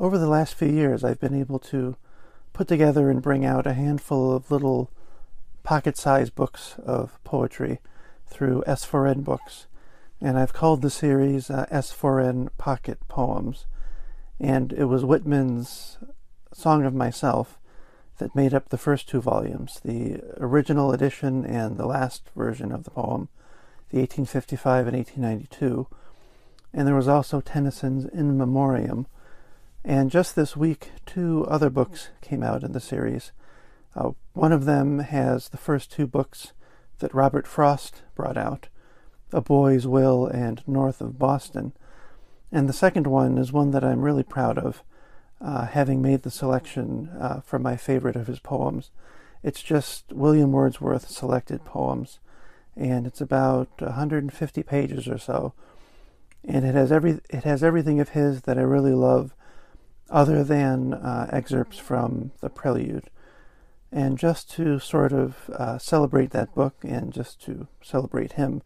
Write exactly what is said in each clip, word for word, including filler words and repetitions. Over the last few years, I've been able to put together and bring out a handful of little pocket-sized books of poetry through S four N Books, and I've called the series uh, S four N Pocket Poems, and it was Whitman's Song of Myself that made up the first two volumes, the original edition and the last version of the poem, the eighteen fifty-five and eighteen ninety-two, and there was also Tennyson's In Memoriam. And just this week, two other books came out in the series. Uh, one of them has the first two books that Robert Frost brought out, A Boy's Will and North of Boston. And the second one is one that I'm really proud of, uh, having made the selection uh, for my favorite of his poems. It's just William Wordsworth's selected poems, and it's about one hundred fifty pages or so. And it has every it has everything of his that I really love, other than uh, excerpts from the Prelude. And just to sort of uh, celebrate that book and just to celebrate him,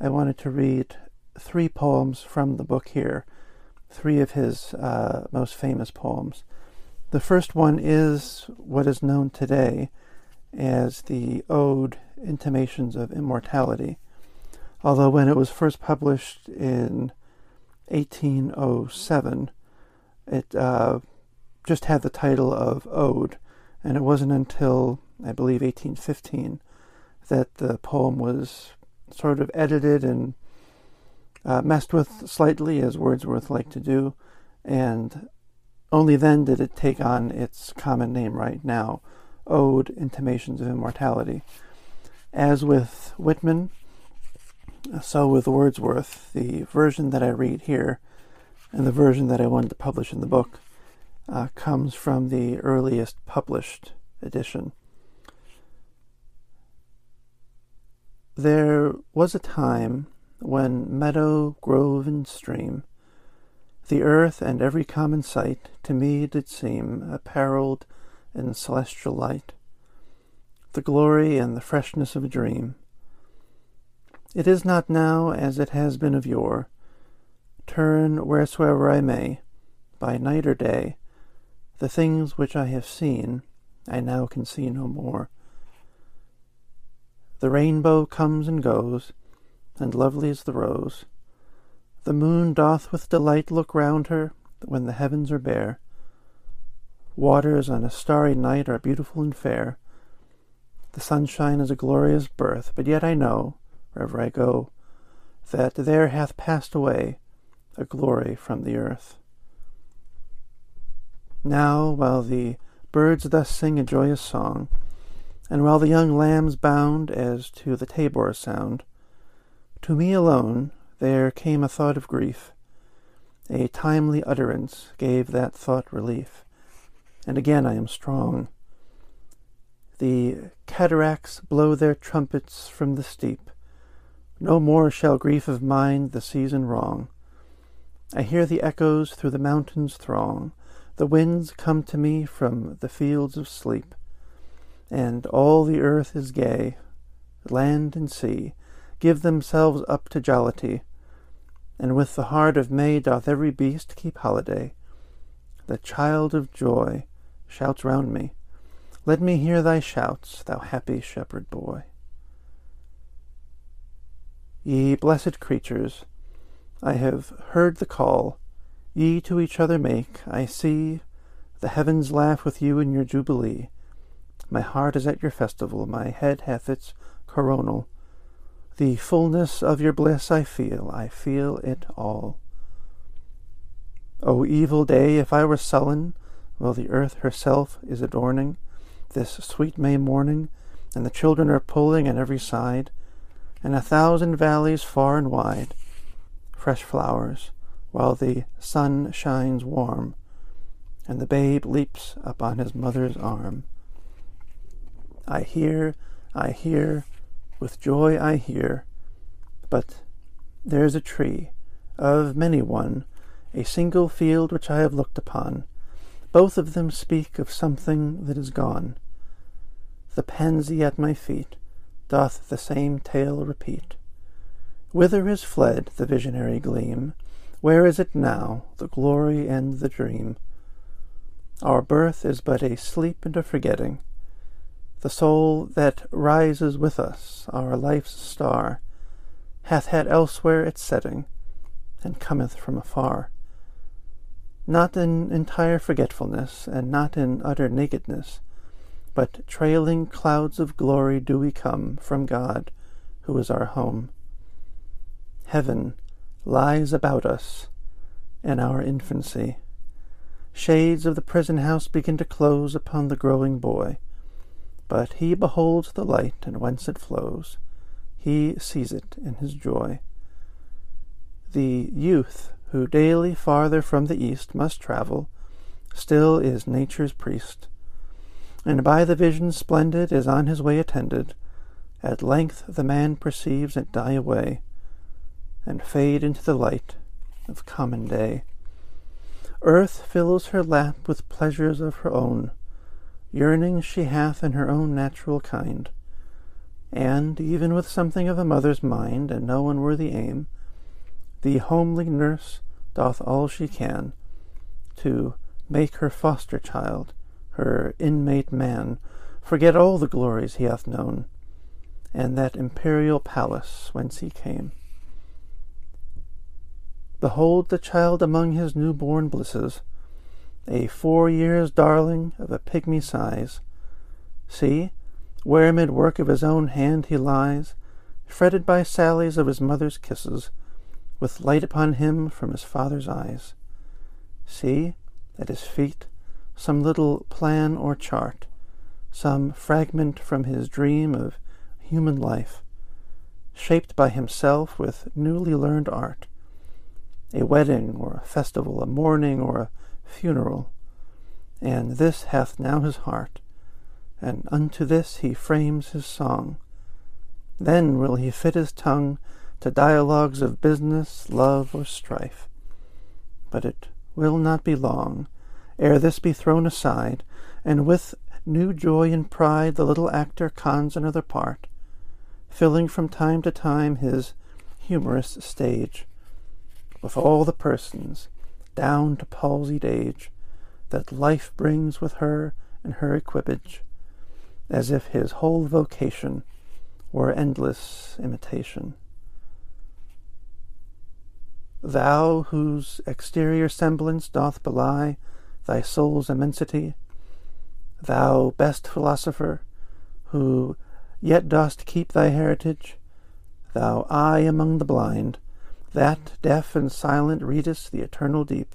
I wanted to read three poems from the book here, three of his uh, most famous poems. The first one is what is known today as the Ode, Intimations of Immortality, although when it was first published in eighteen oh seven, It uh, just had the title of Ode, and it wasn't until, I believe, eighteen fifteen that the poem was sort of edited and uh, messed with slightly, as Wordsworth liked to do, and only then did it take on its common name right now, Ode, Intimations of Immortality. As with Whitman, so with Wordsworth, the version that I read here and the version that I wanted to publish in the book uh, comes from the earliest published edition. There was a time when meadow, grove, and stream, the earth and every common sight, to me did seem apparelled in celestial light, the glory and the freshness of a dream. It is not now as it has been of yore, turn wheresoever I may, by night or day, the things which I have seen, I now can see no more. The rainbow comes and goes, and lovely is the rose. The moon doth with delight look round her, when the heavens are bare. Waters on a starry night are beautiful and fair. The sunshine is a glorious birth, but yet I know, wherever I go, that there hath passed away a glory from the earth. Now, while the birds thus sing a joyous song, and while the young lambs bound as to the Tabor sound, to me alone there came a thought of grief. A timely utterance gave that thought relief, and again I am strong. The cataracts blow their trumpets from the steep. No more shall grief of mine the season wrong. I hear the echoes through the mountains throng, the winds come to me from the fields of sleep, and all the earth is gay, land and sea, give themselves up to jollity, and with the heart of May doth every beast keep holiday. The child of joy shouts round me, let me hear thy shouts, thou happy shepherd boy. Ye blessed creatures, I have heard the call, ye to each other make, I see, the heavens laugh with you in your jubilee. My heart is at your festival, my head hath its coronal. The fullness of your bliss I feel, I feel it all. O evil day, if I were sullen, while the earth herself is adorning this sweet May morning, and the children are pulling on every side, and a thousand valleys far and wide, fresh flowers, while the sun shines warm, and the babe leaps upon his mother's arm. I hear, I hear, with joy I hear, but there's a tree, of many one, a single field which I have looked upon. Both of them speak of something that is gone. The pansy at my feet doth the same tale repeat. Whither is fled the visionary gleam? Where is it now, the glory and the dream? Our birth is but a sleep and a forgetting. The soul that rises with us, our life's star, hath had elsewhere its setting, and cometh from afar. Not in entire forgetfulness, and not in utter nakedness, but trailing clouds of glory do we come from God, who is our home. Heaven lies about us in our infancy. Shades of the prison house begin to close upon the growing boy, but he beholds the light and whence it flows. He sees it in his joy. The youth who daily farther from the east must travel, still is nature's priest, and by the vision splendid is on his way attended. At length the man perceives it die away, and fade into the light of common day. Earth fills her lap with pleasures of her own, yearnings she hath in her own natural kind, and, even with something of a mother's mind and no unworthy aim, the homely nurse doth all she can to make her foster-child, her inmate man, forget all the glories he hath known, and that imperial palace whence he came. Behold the child among his newborn blisses, a four years' darling of a pygmy size. See, where amid work of his own hand he lies, fretted by sallies of his mother's kisses, with light upon him from his father's eyes. See, at his feet, some little plan or chart, some fragment from his dream of human life, shaped by himself with newly learned art, a wedding or a festival, a mourning or a funeral, and this hath now his heart, and unto this he frames his song. Then will he fit his tongue to dialogues of business, love, or strife. But it will not be long ere this be thrown aside, and with new joy and pride the little actor cons another part, filling from time to time his humorous stage, with all the persons, down to palsied age, that life brings with her and her equipage, as if his whole vocation were endless imitation. Thou, whose exterior semblance doth belie thy soul's immensity, thou best philosopher, who yet dost keep thy heritage, thou eye among the blind, that, deaf and silent, readest the eternal deep,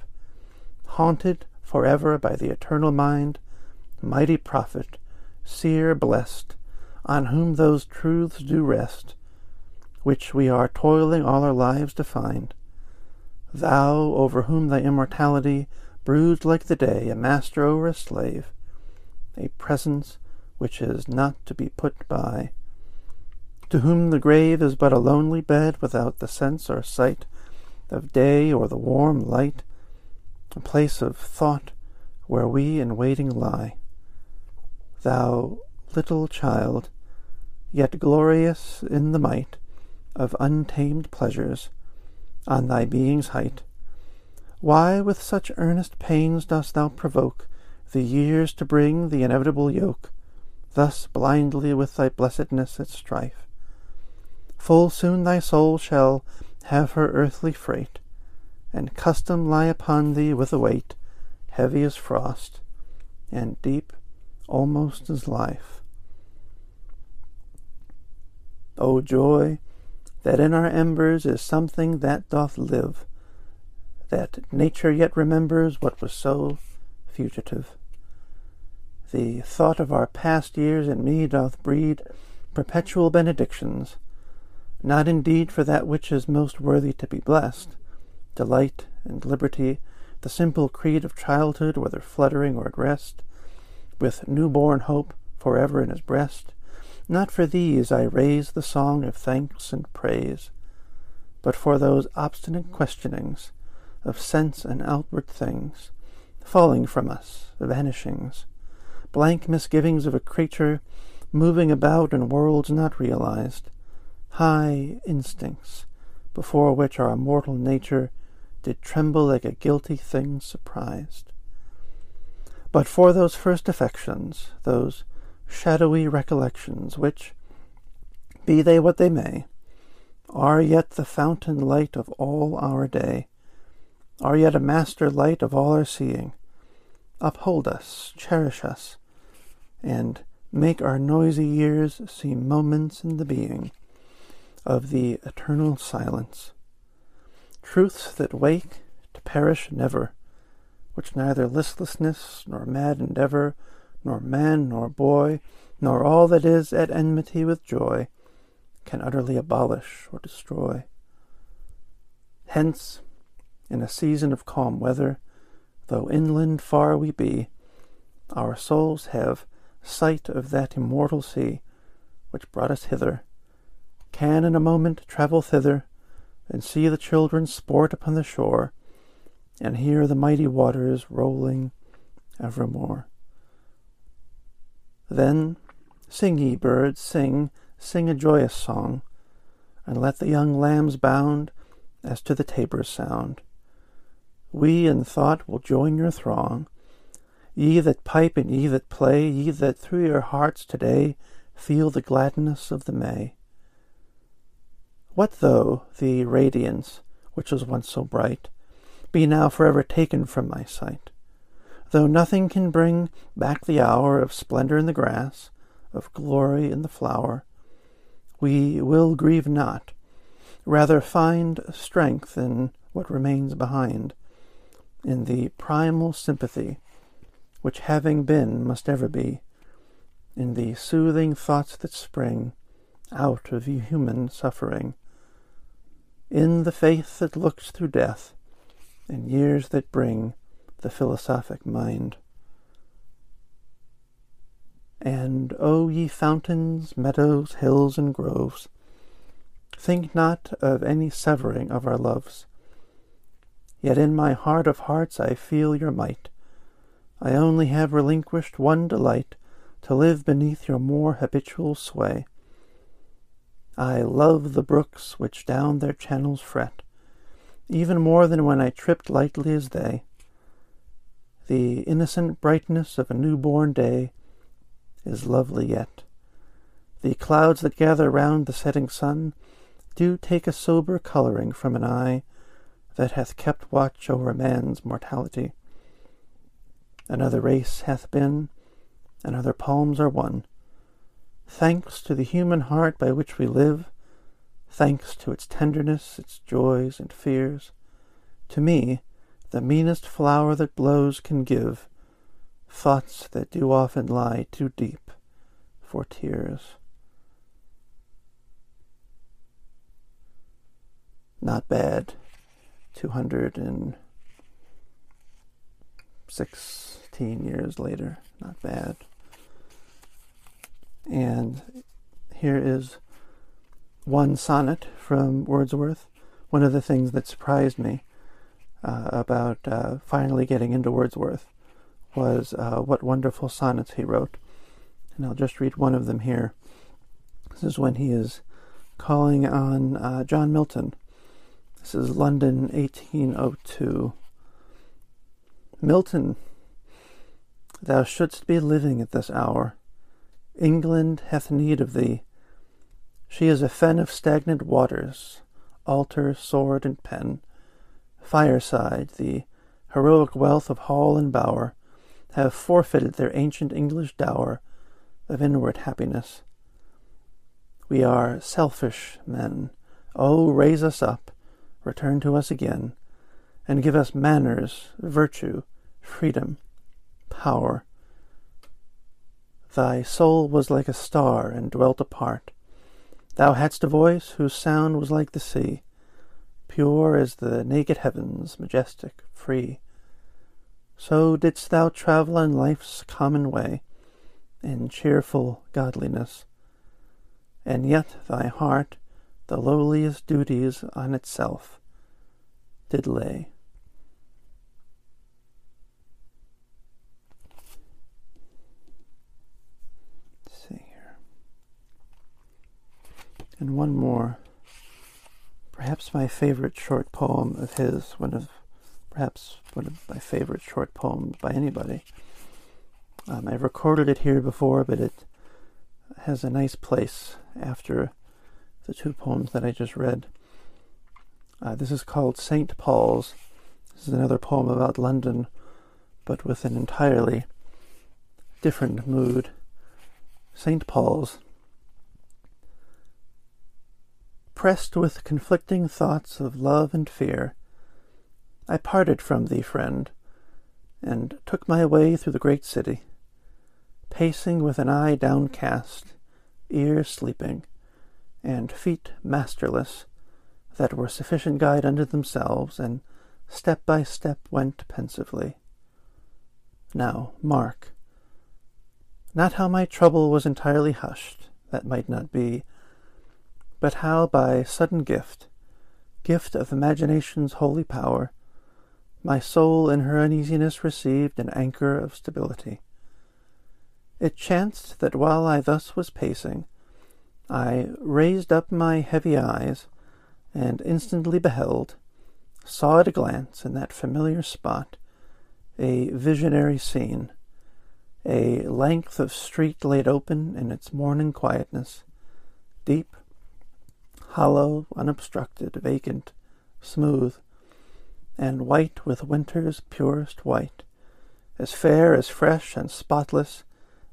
haunted forever by the eternal mind, mighty prophet, seer blessed, on whom those truths do rest, which we are toiling all our lives to find. Thou, over whom thy immortality broods like the day, a master over a slave, a presence which is not to be put by, to whom the grave is but a lonely bed without the sense or sight of day or the warm light, a place of thought where we in waiting lie. Thou little child, yet glorious in the might of untamed pleasures, on thy being's height, why with such earnest pains dost thou provoke the years to bring the inevitable yoke, thus blindly with thy blessedness at strife? full soon thy soul shall have her earthly freight, and custom lie upon thee with a weight heavy as frost, and deep almost as life. O joy, that in our embers is something that doth live, that nature yet remembers what was so fugitive. The thought of our past years in me doth breed perpetual benedictions, not indeed for that which is most worthy to be blessed, delight and liberty, the simple creed of childhood, whether fluttering or at rest, with new-born hope forever in his breast. Not for these I raise the song of thanks and praise, but for those obstinate questionings of sense and outward things, falling from us, vanishings, blank misgivings of a creature moving about in worlds not realized, high instincts before which our mortal nature did tremble like a guilty thing surprised. But for those first affections, those shadowy recollections, which, be they what they may, are yet the fountain light of all our day, are yet a master light of all our seeing, uphold us, cherish us, and make our noisy years seem moments in the being of the eternal silence. Truths that wake to perish never, which neither listlessness, nor mad endeavor, nor man, nor boy, nor all that is at enmity with joy, can utterly abolish or destroy. Hence, in a season of calm weather, though inland far we be, our souls have sight of that immortal sea which brought us hither, can in a moment travel thither, and see the children sport upon the shore, and hear the mighty waters rolling evermore. Then sing, ye birds, sing, sing a joyous song, and let the young lambs bound as to the tabor's sound. We in thought will join your throng, ye that pipe and ye that play, ye that through your hearts today feel the gladness of the May. What though the radiance, which was once so bright, be now forever taken from my sight? Though nothing can bring back the hour of splendor in the grass, of glory in the flower, we will grieve not, rather find strength in what remains behind, in the primal sympathy, which having been must ever be, in the soothing thoughts that spring out of human suffering, in the faith that looks through death, and years that bring the philosophic mind. And, O ye fountains, meadows, hills, and groves, think not of any severing of our loves. Yet in my heart of hearts I feel your might. I only have relinquished one delight, to live beneath your more habitual sway. I love the brooks which down their channels fret, even more than when I tripped lightly as they. The innocent brightness of a newborn day is lovely yet. The clouds that gather round the setting sun do take a sober coloring from an eye that hath kept watch over man's mortality. Another race hath been, and other palms are won. Thanks to the human heart by which we live, thanks to its tenderness, its joys and fears, to me the meanest flower that blows can give thoughts that do often lie too deep for tears. Not bad. two hundred sixteen years later. Not bad. And here is one sonnet from Wordsworth. One of the things that surprised me uh, about uh, finally getting into Wordsworth was uh, what wonderful sonnets he wrote. And I'll just read one of them here. This is when he is calling on uh, John Milton. This is London, eighteen oh two. Milton, thou shouldst be living at this hour. England hath need of thee. She is a fen of stagnant waters, altar, sword, and pen, fireside, the heroic wealth of hall and bower, have forfeited their ancient English dower of inward happiness. We are selfish men. Oh, raise us up, return to us again, and give us manners, virtue, freedom, power. Thy soul was like a star and dwelt apart. Thou hadst a voice whose sound was like the sea, pure as the naked heavens, majestic, free. So didst thou travel in life's common way, in cheerful godliness. And yet thy heart the lowliest duties on itself did lay. Let's see here. And one more, perhaps my favorite short poem of his, one of perhaps one of my favorite short poems by anybody. Um, I've recorded it here before, but it has a nice place after the two poems that I just read. Uh, this is called Saint Paul's. This is another poem about London, but with an entirely different mood. Saint Paul's. Pressed with conflicting thoughts of love and fear, I parted from thee, friend, and took my way through the great city, pacing with an eye downcast, ear sleeping, and feet masterless, that were sufficient guide unto themselves, and step by step went pensively. Now, mark, not how my trouble was entirely hushed, that might not be, but how by sudden gift, gift of imagination's holy power, my soul in her uneasiness received an anchor of stability. It chanced that while I thus was pacing, I raised up my heavy eyes, and instantly beheld, saw at a glance in that familiar spot, a visionary scene, a length of street laid open in its morning quietness, deep, hollow, unobstructed, vacant, smooth, and white with winter's purest white, as fair, as fresh, and spotless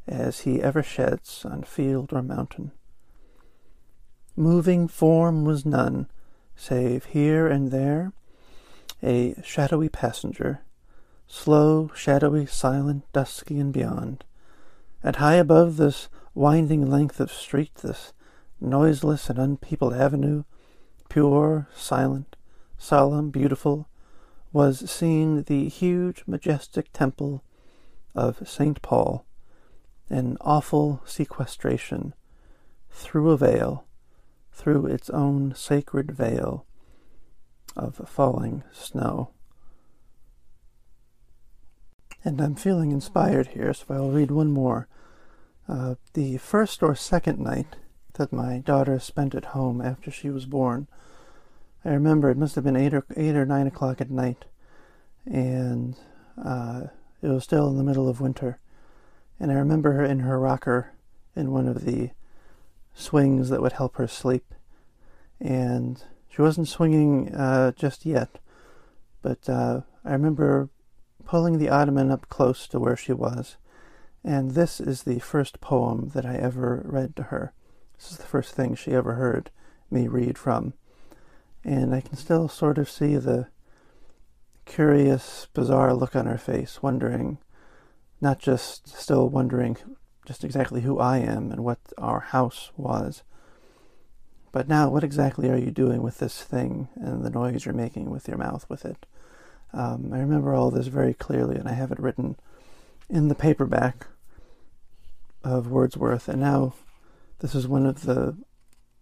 as he ever sheds on field or mountain. Moving form was none, save here and there a shadowy passenger, slow, shadowy, silent, dusky, and beyond. And high above this winding length of street, this noiseless and unpeopled avenue, pure, silent, solemn, beautiful, was seen the huge, majestic temple of Saint Paul, in awful sequestration, through a veil, through its own sacred veil of falling snow. And I'm feeling inspired here, so I'll read one more. Uh, the first or second night that my daughter spent at home after she was born, I remember it must have been eight or, eight or nine o'clock at night, and uh, it was still in the middle of winter. And I remember her in her rocker in one of the swings that would help her sleep, and she wasn't swinging uh, just yet, but uh, I remember pulling the ottoman up close to where she was, and this is the first poem that I ever read to her. This is the first thing she ever heard me read from, and I can still sort of see the curious, bizarre look on her face, wondering, not just still wondering just exactly who I am and what our house was, but now what exactly are you doing with this thing and the noise you're making with your mouth with it? Um, I remember all this very clearly, and I have it written in the paperback of Wordsworth, and now this is one of the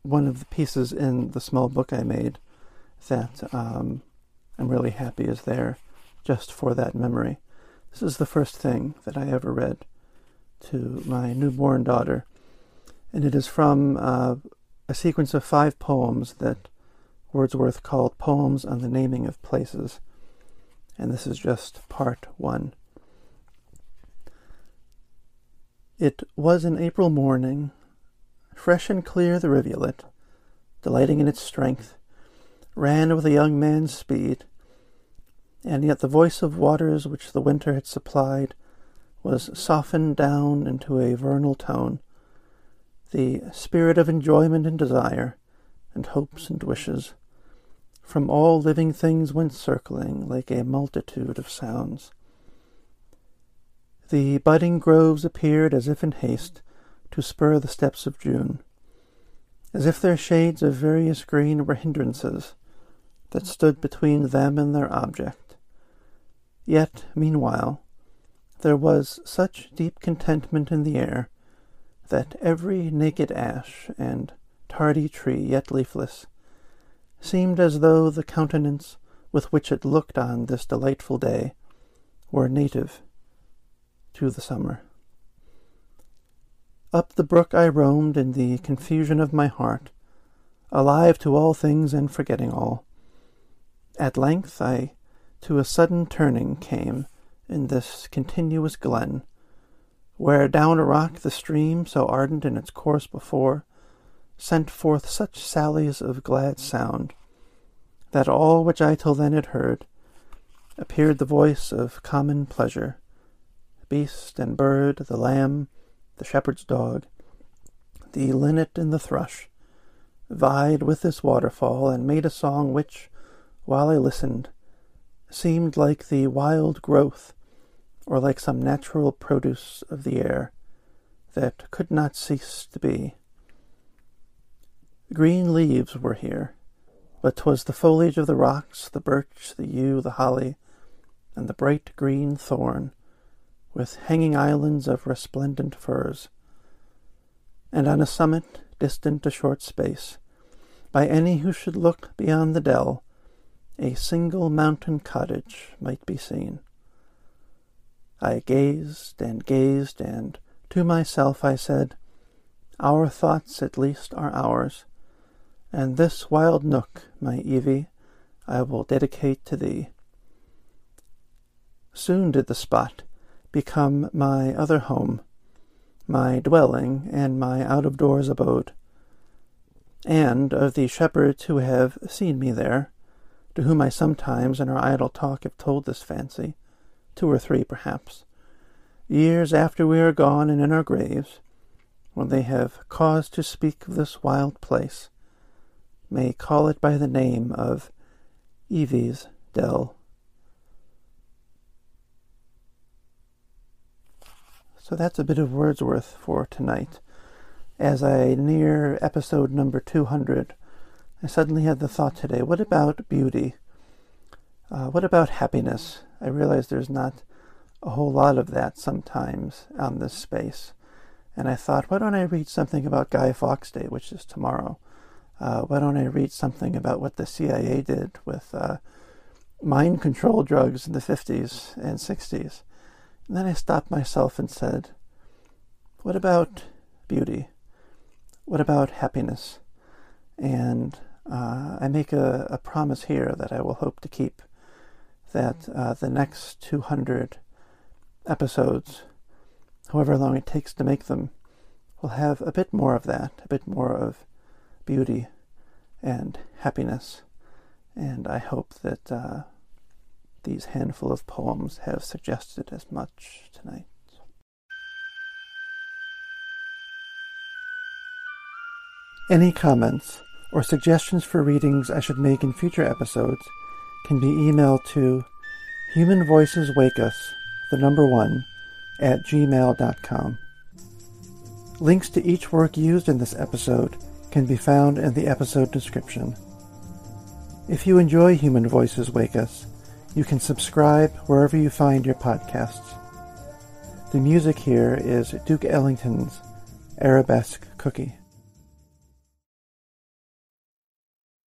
one of the pieces in the small book I made that um, I'm really happy is there just for that memory. This is the first thing that I ever read to my newborn daughter, and it is from uh, a sequence of five poems that Wordsworth called Poems on the Naming of Places, and this is just part one. It was an April morning, fresh and clear the rivulet, delighting in its strength, ran with a young man's speed, and yet the voice of waters which the winter had supplied was softened down into a vernal tone, the spirit of enjoyment and desire, and hopes and wishes, from all living things went circling like a multitude of sounds. The budding groves appeared as if in haste to spur the steps of June, as if their shades of various green were hindrances that stood between them and their object. Yet, meanwhile, there was such deep contentment in the air that every naked ash and tardy tree yet leafless seemed as though the countenance with which it looked on this delightful day were native to the summer. Up the brook I roamed in the confusion of my heart, alive to all things and forgetting all. At length I to a sudden turning came in this continuous glen, where down a rock the stream, so ardent in its course before, sent forth such sallies of glad sound, that all which I till then had heard appeared the voice of common pleasure, beast and bird, the lamb, the shepherd's dog, the linnet and the thrush, vied with this waterfall and made a song which, while I listened, seemed like the wild growth or like some natural produce of the air that could not cease to be. Green leaves were here, but 'twas the foliage of the rocks, the birch, the yew, the holly, and the bright green thorn, with hanging islands of resplendent firs, and on a summit, distant a short space, by any who should look beyond the dell, a single mountain cottage might be seen. I gazed and gazed, and to myself I said, our thoughts at least are ours, and this wild nook, my Evie, I will dedicate to thee. Soon did the spot become my other home, my dwelling, and my out-of-doors abode. And of the shepherds who have seen me there, to whom I sometimes in our idle talk have told this fancy, two or three perhaps, years after we are gone and in our graves, when they have cause to speak of this wild place, may call it by the name of Evie's Dell. So that's a bit of Wordsworth for tonight. As I near episode number two hundred, I suddenly had the thought today, what about beauty? Uh, what about happiness? I realize there's not a whole lot of that sometimes on this space. And I thought, why don't I read something about Guy Fawkes Day, which is tomorrow? Uh, why don't I read something about what the C I A did with uh, mind control drugs in the fifties and sixties? And then I stopped myself and said, what about beauty? What about happiness? And uh, I make a, a promise here that I will hope to keep, that uh, the next two hundred episodes, however long it takes to make them, will have a bit more of that, a bit more of beauty and happiness. And I hope that uh, these handful of poems have suggested as much tonight. Any comments or suggestions for readings I should make in future episodes can be emailed to humanvoiceswakeus, the number one, at gmail dot com. Links to each work used in this episode can be found in the episode description. If you enjoy Human Voices Wake Us, you can subscribe wherever you find your podcasts. The music here is Duke Ellington's Arabesque Cookie.